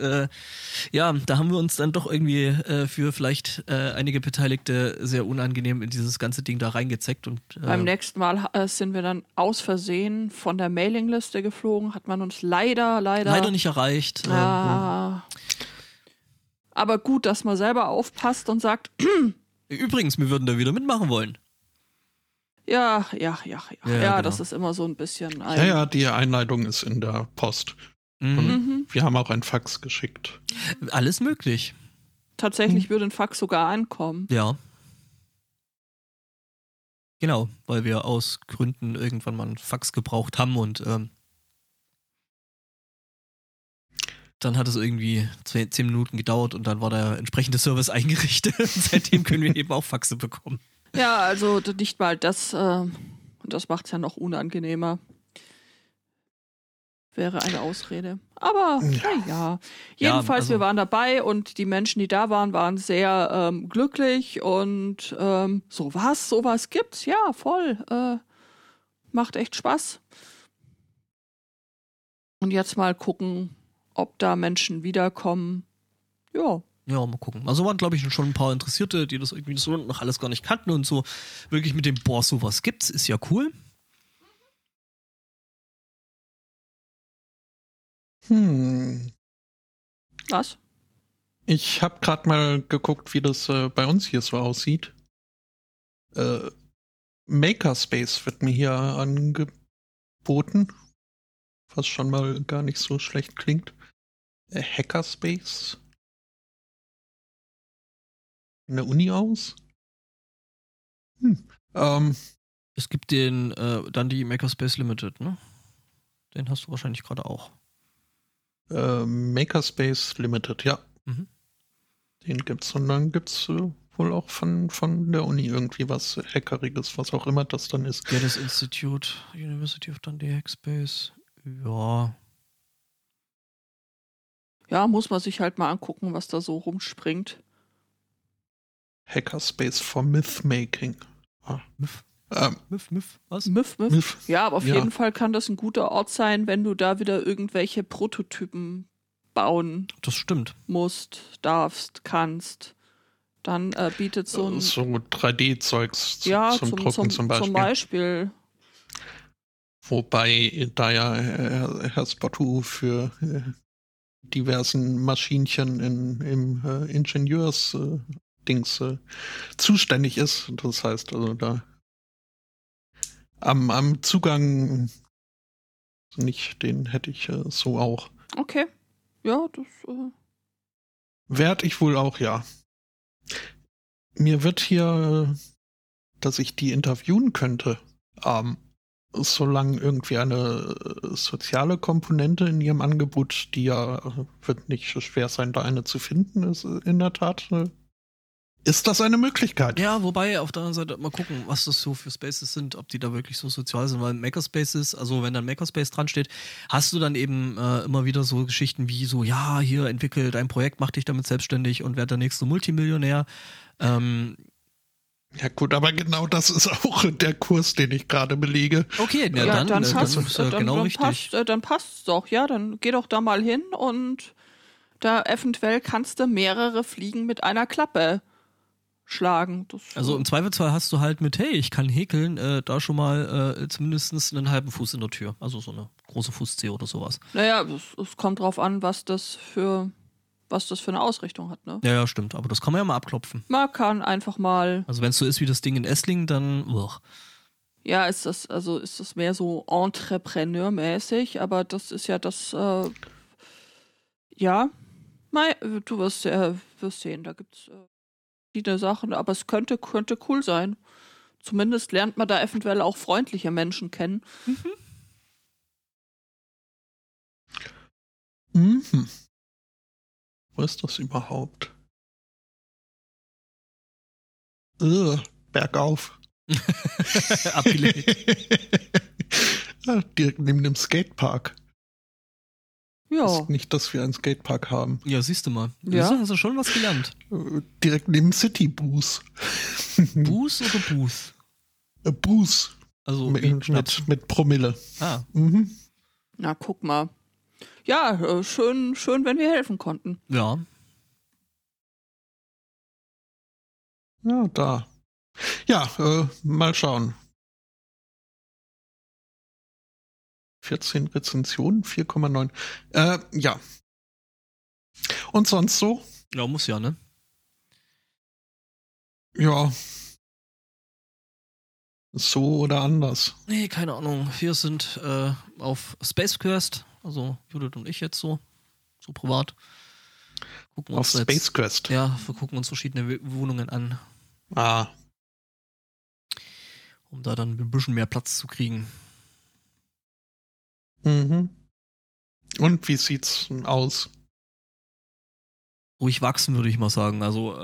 ja, da haben wir uns dann doch irgendwie für vielleicht einige Beteiligte sehr unangenehm in dieses ganze Ding da reingezeckt. Und beim nächsten Mal sind wir dann aus Versehen von der Mailingliste geflogen, hat man uns leider nicht erreicht. Ja. Aber gut, dass man selber aufpasst und sagt, übrigens, wir würden da wieder mitmachen wollen. Ja. Ja, genau. Das ist immer so ein bisschen... die Einleitung ist in der Post. Und wir haben auch ein Fax geschickt. Alles möglich. Tatsächlich würde ein Fax sogar ankommen. Ja. Genau, weil wir aus Gründen irgendwann mal ein Fax gebraucht haben und dann hat es irgendwie 10 Minuten gedauert und dann war der entsprechende Service eingerichtet. Seitdem können wir eben auch Faxe bekommen. Ja, also nicht mal das. Das macht es ja noch unangenehmer. Wäre eine Ausrede. Aber naja. Jedenfalls, wir waren dabei und die Menschen, die da waren, waren sehr glücklich und sowas gibt's. Ja, voll. Macht echt Spaß. Und jetzt mal gucken, ob da Menschen wiederkommen. Ja. Ja, mal gucken. Also waren, glaube ich, schon ein paar Interessierte, die das irgendwie so noch alles gar nicht kannten und so wirklich mit dem, boah, sowas gibt's, ist ja cool. Was? Ich habe gerade mal geguckt, wie das bei uns hier so aussieht. Makerspace wird mir hier angeboten. Was schon mal gar nicht so schlecht klingt. Hackerspace? In der Uni aus? Es gibt den Dundee Makerspace Limited, ne? Den hast du wahrscheinlich gerade auch. Makerspace Limited, ja. Mhm. Den gibt's und dann gibt's wohl auch von der Uni irgendwie was Hackeriges, was auch immer das dann ist. Ja, das Institute, University of Dundee Hackspace, ja. Ja, muss man sich halt mal angucken, was da so rumspringt. Hackerspace for Mythmaking. Ah. Myth. Ja, aber auf jeden Fall kann das ein guter Ort sein, wenn du da wieder irgendwelche Prototypen bauen. Das stimmt. Musst, darfst, kannst. Dann bietet so ein... So 3D-Zeugs zum Drucken zum Beispiel. Zum Beispiel. Wobei da ja Herr Spottu für diversen Maschinchen im Ingenieurs-Dings zuständig ist. Das heißt, also da am Zugang nicht, den hätte ich so auch. Okay. Ja, das... Werde ich wohl auch, ja. Mir wird hier, dass ich die interviewen könnte, solange irgendwie eine soziale Komponente in ihrem Angebot, die ja wird nicht so schwer sein, da eine zu finden, ist in der Tat... Ist das eine Möglichkeit? Ja, wobei auf der anderen Seite mal gucken, was das so für Spaces sind, ob die da wirklich so sozial sind, weil Makerspaces, also wenn dann Makerspace dran steht, hast du dann eben immer wieder so Geschichten wie so, ja, hier entwickel dein Projekt, mach dich damit selbstständig und werd der nächste Multimillionär. Ja gut, aber genau das ist auch der Kurs, den ich gerade belege. Okay, dann passt's doch. Ja, dann geh doch da mal hin und da eventuell kannst du mehrere Fliegen mit einer Klappe schlagen. Das also im Zweifelsfall hast du halt mit, hey, ich kann häkeln, da schon mal zumindest einen halben Fuß in der Tür. Also so eine große Fußzehe oder sowas. Naja, es kommt drauf an, was das für eine Ausrichtung hat, ne? Ja, stimmt. Aber das kann man ja mal abklopfen. Man kann einfach mal... Also wenn es so ist wie das Ding in Esslingen, dann... Uch. Ja, ist das mehr so entrepreneurmäßig, aber das ist ja das... ja, du wirst sehen, da gibt's... Sachen, aber es könnte cool sein. Zumindest lernt man da eventuell auch freundliche Menschen kennen. Mhm. Mhm. Wo ist das überhaupt? Bergauf. Abgelegt. Direkt neben dem Skatepark. Ja. Ist nicht, dass wir einen Skatepark haben. Ja, siehst du mal. Ja. Hast du schon was gelernt? Direkt neben City Booth. Booth oder Booth? Booth. Also mit Promille. Ah. Mhm. Na, guck mal. Ja, schön, wenn wir helfen konnten. Ja. Ja, da. Ja, mal schauen. 14 Rezensionen, 4,9. Ja. Und sonst so? Ja, muss ja, ne? Ja. So oder anders? Nee, keine Ahnung. Wir sind auf Space Quest, also Judith und ich jetzt so privat. Gucken auf uns Space jetzt, Quest? Ja, wir gucken uns verschiedene Wohnungen an. Ah. Um da dann ein bisschen mehr Platz zu kriegen. Mhm. Und wie sieht's aus? Ruhig wachsen, würde ich mal sagen. Also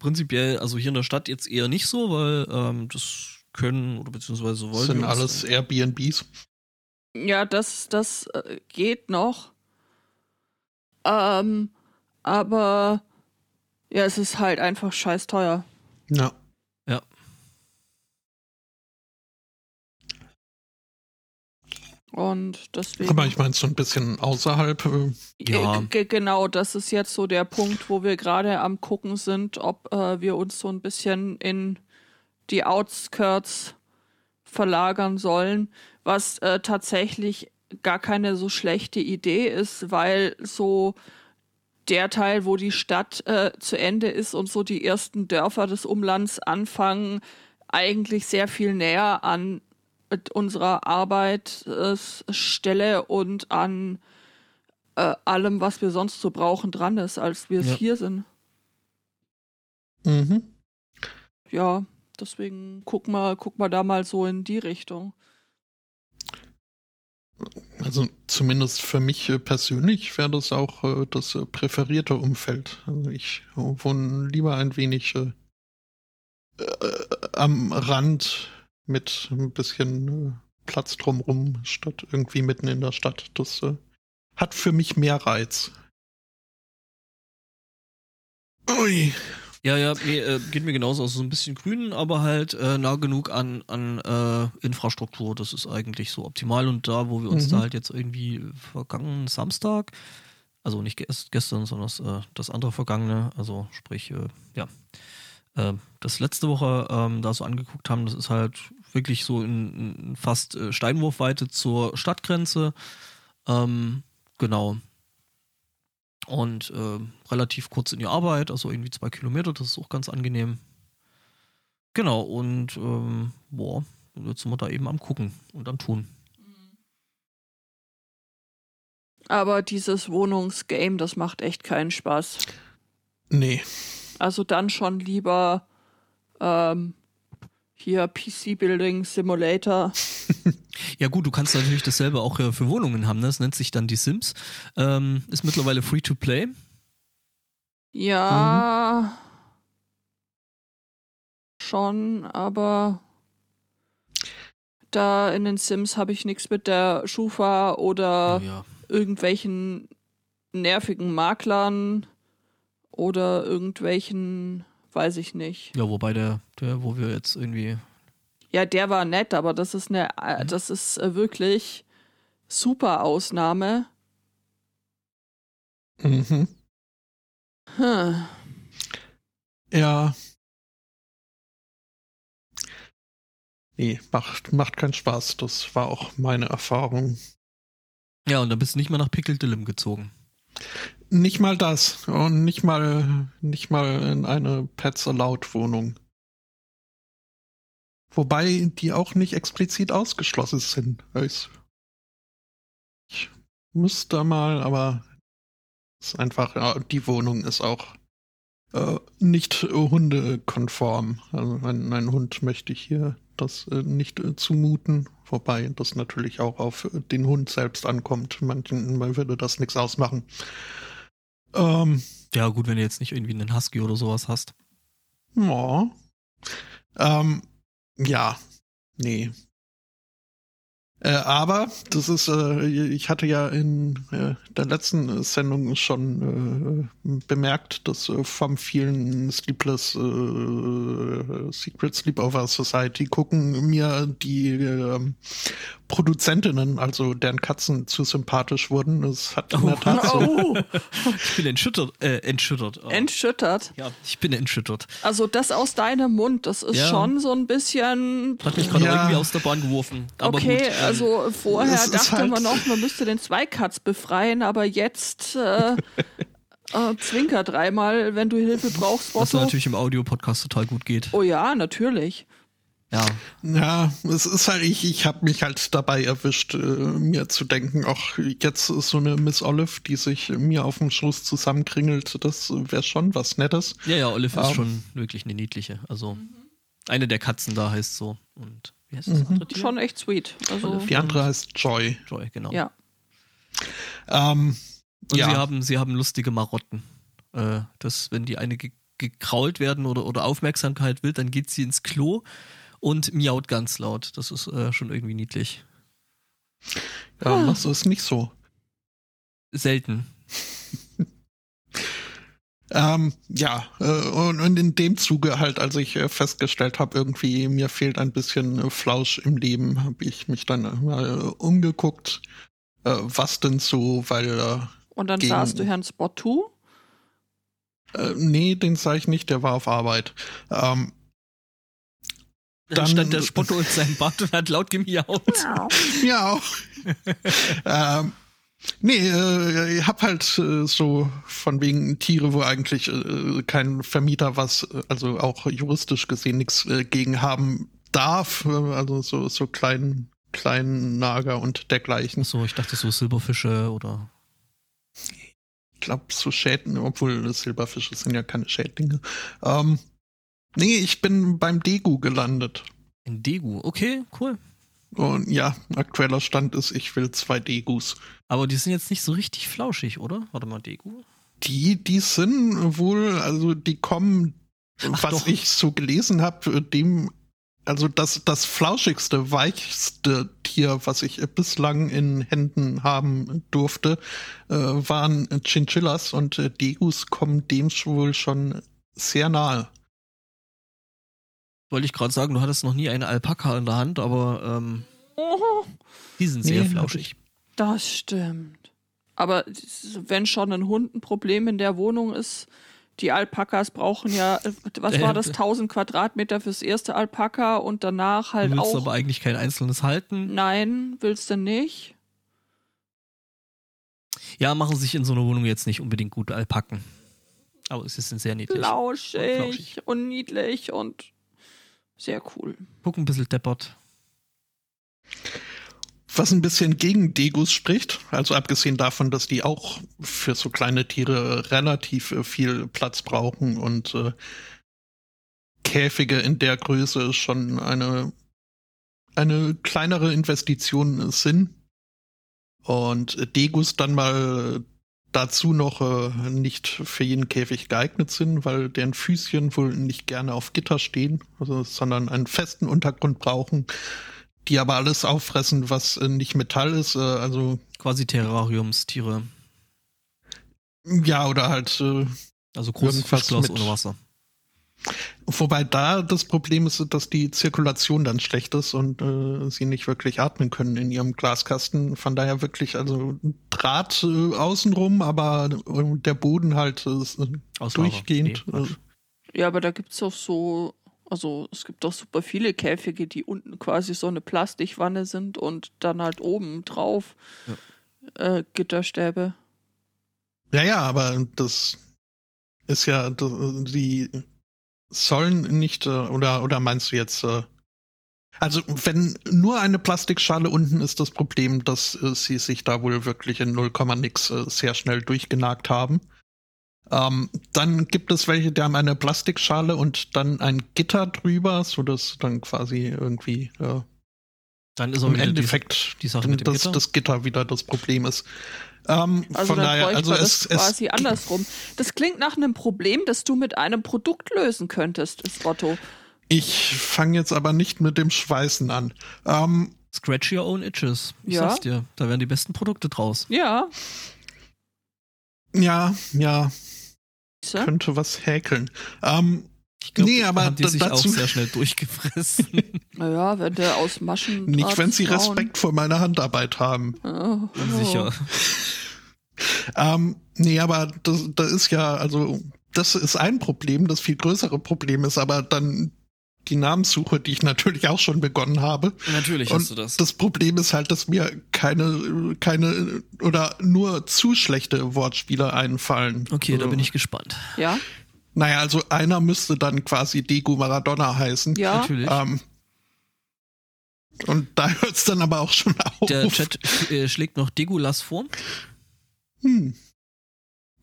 prinzipiell, also hier in der Stadt jetzt eher nicht so, weil das können oder beziehungsweise wollen. Das sind alles Airbnbs. Ja, das geht noch. Aber ja, es ist halt einfach scheiß teuer. Ja. Ja. Und deswegen. Aber ich meine, so ein bisschen außerhalb. Ja. Genau, das ist jetzt so der Punkt, wo wir gerade am Gucken sind, ob wir uns so ein bisschen in die Outskirts verlagern sollen, was tatsächlich gar keine so schlechte Idee ist, weil so der Teil, wo die Stadt zu Ende ist und so die ersten Dörfer des Umlands anfangen, eigentlich sehr viel näher an unserer Arbeitsstelle und an allem, was wir sonst so brauchen, dran ist, als wir es hier sind. Mhm. Ja, deswegen guck mal da mal so in die Richtung. Also zumindest für mich persönlich wäre das auch das präferierte Umfeld. Also ich wohne lieber ein wenig am Rand mit ein bisschen Platz drumrum, statt irgendwie mitten in der Stadt. Das hat für mich mehr Reiz. Ui. Ja, nee, geht mir genauso. Also so ein bisschen grün, aber halt nah genug an Infrastruktur. Das ist eigentlich so optimal. Und da, wo wir uns da halt jetzt irgendwie vergangenen Samstag, also nicht gestern, sondern das andere vergangene, also sprich, das letzte Woche da so angeguckt haben, das ist halt wirklich so in fast Steinwurfweite zur Stadtgrenze. Genau. Und relativ kurz in die Arbeit, also irgendwie 2 Kilometer, das ist auch ganz angenehm. Genau, und jetzt sind wir da eben am Gucken und am Tun. Aber dieses Wohnungsgame, das macht echt keinen Spaß. Nee. Also dann schon lieber hier PC Building Simulator. Ja gut, du kannst natürlich dasselbe auch für Wohnungen haben, ne? Das nennt sich dann die Sims. Ist mittlerweile free to play. Ja. Schon, aber da in den Sims habe ich nichts mit der Schufa oder irgendwelchen nervigen Maklern oder irgendwelchen, weiß ich nicht. Ja, wobei der wo wir jetzt irgendwie... Ja, der war nett, aber das ist das ist wirklich super Ausnahme. Mhm. Hm. Ja. Nee, macht keinen Spaß. Das war auch meine Erfahrung. Ja, und dann bist du nicht mal nach Pickel Dillem gezogen. Nicht mal das. Und nicht mal in eine Pets-Allowed-Wohnung. Wobei die auch nicht explizit ausgeschlossen sind. Ich müsste mal, aber es ist einfach, ja, die Wohnung ist auch nicht hundekonform. Also ein Hund möchte ich hier das nicht zumuten. Wobei das natürlich auch auf den Hund selbst ankommt. Manchmal würde das nichts ausmachen. Ja gut, wenn du jetzt nicht irgendwie einen Husky oder sowas hast. Ja. Ja, nee. Aber das ist, ich hatte ja in der letzten Sendung schon bemerkt, dass vom vielen Secret Sleepover Society gucken mir die Produzentinnen, also deren Katzen, zu sympathisch wurden. Es hat in der Tat so. Ich bin entschüttert. Oh. Entschüttert? Ja, ich bin entschüttert. Also das aus deinem Mund, das ist schon so ein bisschen... Hat mich gerade irgendwie aus der Bahn geworfen. Aber okay, gut. Also vorher dachte man noch, man müsste den Zweikatz befreien, aber jetzt zwinker dreimal, wenn du Hilfe brauchst. Was natürlich im Audio-Podcast total gut geht. Oh ja, natürlich. Ja, es ist halt, ich habe mich halt dabei erwischt, mir zu denken, ach, jetzt ist so eine Miss Olive, die sich mir auf dem Schoß zusammenkringelt, das wäre schon was Nettes. Ja, Olive ist schon wirklich eine niedliche, also eine der Katzen da heißt so und wie heißt das andere Tier? Schon echt sweet. Also die andere heißt Joy. Joy, genau. Ja. Und ja. Sie haben lustige Marotten. Dass, wenn die eine gekrault werden oder Aufmerksamkeit will, dann geht sie ins Klo und miaut ganz laut. Das ist schon irgendwie niedlich. Ja, machst du es nicht so? Selten. Und in dem Zuge halt, als ich festgestellt habe, irgendwie mir fehlt ein bisschen Flausch im Leben, habe ich mich dann mal umgeguckt, was denn so, weil... und dann sahst du Herrn Spottu? Nee, den sah ich nicht, der war auf Arbeit. Dann stand der Spottu in seinem Bad und hat laut gemiaut. Miau. Ich hab halt so von wegen Tiere, wo eigentlich kein Vermieter was, also auch juristisch gesehen, nichts gegen haben darf. Also so kleinen Nager und dergleichen. Achso, ich dachte so Silberfische oder... Ich glaube so Schädlinge, obwohl Silberfische sind ja keine Schädlinge. Ich bin beim Degu gelandet. In Degu, okay, cool. Und ja, aktueller Stand ist, ich will 2 Degus. Aber die sind jetzt nicht so richtig flauschig, oder? Warte mal, Degu? Die sind wohl, also die kommen, ich so gelesen habe, das flauschigste, weichste Tier, was ich bislang in Händen haben durfte, waren Chinchillas und Degus kommen dem wohl schon sehr nahe. Wollte ich gerade sagen, du hattest noch nie eine Alpaka in der Hand, aber die sind sehr flauschig. Das stimmt. Aber wenn schon ein Hund ein Problem in der Wohnung ist, die Alpakas brauchen ja, was war das, 1000 Quadratmeter fürs erste Alpaka und danach halt auch... Du willst aber eigentlich kein einzelnes halten? Nein, willst du nicht? Ja, machen sich in so einer Wohnung jetzt nicht unbedingt gute Alpaken. Aber sie sind sehr niedlich. Flauschig und niedlich und... Sehr cool. Guck ein bisschen deppert. Was ein bisschen gegen Degus spricht, also abgesehen davon, dass die auch für so kleine Tiere relativ viel Platz brauchen und Käfige in der Größe schon eine kleinere Investition sind. Und Degus dann mal dazu noch nicht für jeden Käfig geeignet sind, weil deren Füßchen wohl nicht gerne auf Gitter stehen, sondern einen festen Untergrund brauchen, die aber alles auffressen, was nicht Metall ist. Also quasi Terrariumstiere. Ja, oder halt also großes Fischglas ohne Wasser. Wobei da das Problem ist, dass die Zirkulation dann schlecht ist und sie nicht wirklich atmen können in ihrem Glaskasten. Von daher wirklich also Draht außenrum, aber der Boden halt durchgehend. Ja, aber da gibt es auch so Also es gibt doch super viele Käfige, die unten quasi so eine Plastikwanne sind und dann halt oben drauf Gitterstäbe. Ja, aber das ist ja, die sollen nicht, oder meinst du jetzt, also wenn nur eine Plastikschale unten ist, das Problem, dass sie sich da wohl wirklich in 0,nix sehr schnell durchgenagt haben. Dann gibt es welche, die haben eine Plastikschale und dann ein Gitter drüber, sodass dann quasi irgendwie dann ist im Endeffekt die Sache mit dem Gitter. Das Gitter wieder das Problem ist. Also von daher, also es quasi andersrum. Das klingt nach einem Problem, das du mit einem Produkt lösen könntest, ist Rotto. Ich fange jetzt aber nicht mit dem Schweißen an. Scratch your own itches. Ich sag's dir, da werden die besten Produkte draus. Ja. So? Könnte was häkeln. Ich glaube, haben die sich auch sehr schnell durchgefressen. Naja, wenn der aus Maschen... Nicht, wenn sie Respekt vor meiner Handarbeit haben. Oh. Sicher. Aber das ist ja, also das ist ein Problem, das viel größere Problem ist, aber dann die Namenssuche, die ich natürlich auch schon begonnen habe. Natürlich hast du das. Das Problem ist halt, dass mir keine oder nur zu schlechte Wortspiele einfallen. Okay, da bin ich gespannt. Ja? Naja, also einer müsste dann quasi Degu Maradona heißen. Ja, natürlich. Und da hört es dann aber auch schon auf. Der Chat schlägt noch Degulas vor.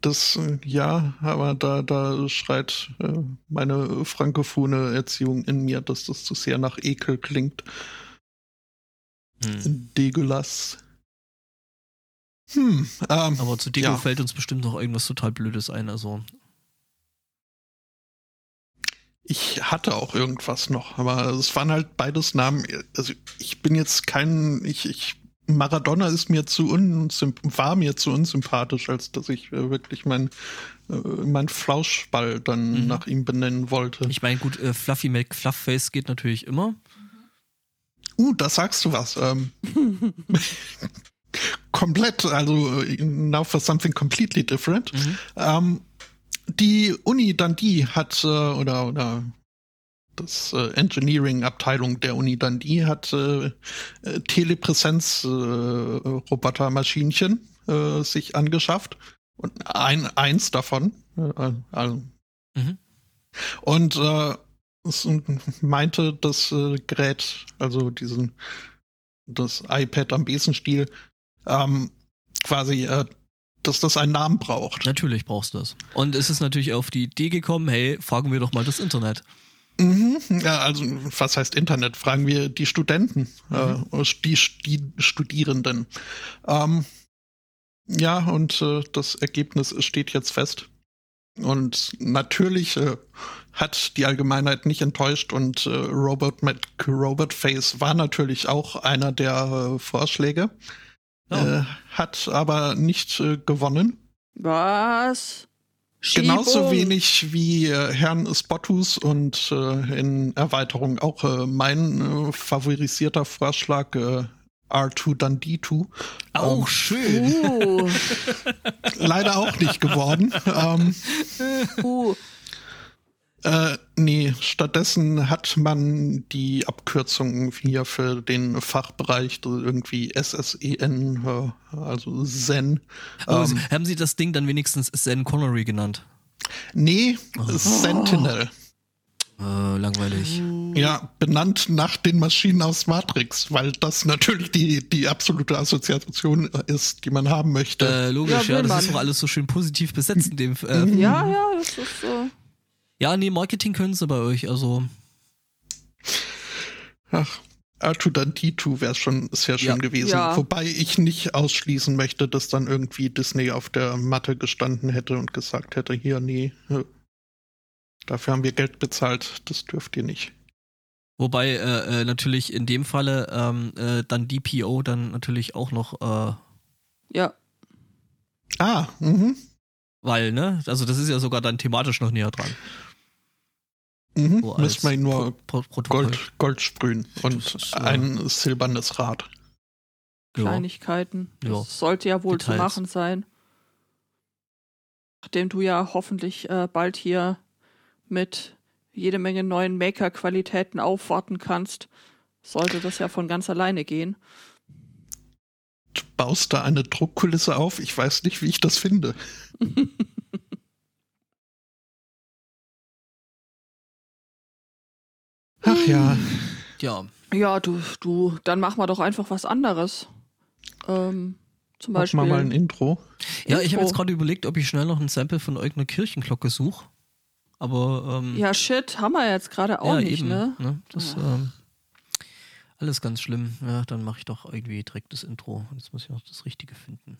Das, aber da schreit meine frankophone Erziehung in mir, dass das zu sehr nach Ekel klingt. Degulas. Aber zu Degu fällt uns bestimmt noch irgendwas total Blödes ein, also. Ich hatte auch irgendwas noch, aber es waren halt beides Namen. Also ich bin jetzt kein, Maradona ist mir war mir zu unsympathisch, als dass ich wirklich mein Flauschball dann nach ihm benennen wollte. Ich meine, gut, Fluffy McFluffface geht natürlich immer. Da sagst du was. Komplett, also now for something completely different. Die Uni Dundee hat, oder das Engineering-Abteilung der Uni Dundee hat Telepräsenz-Robotermaschinchen sich angeschafft. Und eins davon. Und es meinte, das Gerät, also das iPad am Besenstiel, quasi dass das einen Namen braucht. Natürlich brauchst du das. Und es ist natürlich auf die Idee gekommen, hey, fragen wir doch mal das Internet. Ja, also was heißt Internet? Fragen wir die Studenten, die Studierenden. Das Ergebnis steht jetzt fest. Und natürlich hat die Allgemeinheit nicht enttäuscht und Robotface war natürlich auch einer der Vorschläge. Hat aber nicht gewonnen. Was? Schiebung. Genauso wenig wie Herrn Spottus und in Erweiterung auch mein favorisierter Vorschlag R2 Dundee 2. Auch schön. Leider auch nicht geworden. Stattdessen hat man die Abkürzung hier für den Fachbereich irgendwie SSEN, also Zen. Haben Sie das Ding dann wenigstens Zen Connery genannt? Nee, Sentinel. Langweilig. Ja, benannt nach den Maschinen aus Matrix, weil das natürlich die absolute Assoziation ist, die man haben möchte. Logisch, das ist doch alles so schön positiv besetzt in dem Film. Ja, das ist so. Ja, nee, Marketing können sie bei euch, also. Ach, R2 Dundee 2 wäre schon sehr schön gewesen. Ja. Wobei ich nicht ausschließen möchte, dass dann irgendwie Disney auf der Matte gestanden hätte und gesagt hätte, hier, nee, dafür haben wir Geld bezahlt, das dürft ihr nicht. Wobei natürlich in dem Falle dann DPO dann natürlich auch noch weil, ne? Also das ist ja sogar dann thematisch noch näher dran. So müssen wir nur Gold sprühen und ein silbernes Rad. Kleinigkeiten. Das sollte ja wohl Details zu machen sein. Nachdem du ja hoffentlich bald hier mit jede Menge neuen Maker-Qualitäten aufwarten kannst, sollte das ja von ganz alleine gehen. Du baust da eine Druckkulisse auf, ich weiß nicht, wie ich das finde. Ach ja. Ja. Ja, du, dann mach mal doch einfach was anderes. Zum Beispiel. Mach mal ein Intro. Ja, ich habe jetzt gerade überlegt, ob ich schnell noch ein Sample von irgendeiner Kirchenglocke suche. Aber, ja, shit, haben wir jetzt gerade auch nicht, eben, ne? Das, ja. Alles ganz schlimm. Ja, dann mache ich doch irgendwie direkt das Intro. Jetzt muss ich noch das Richtige finden.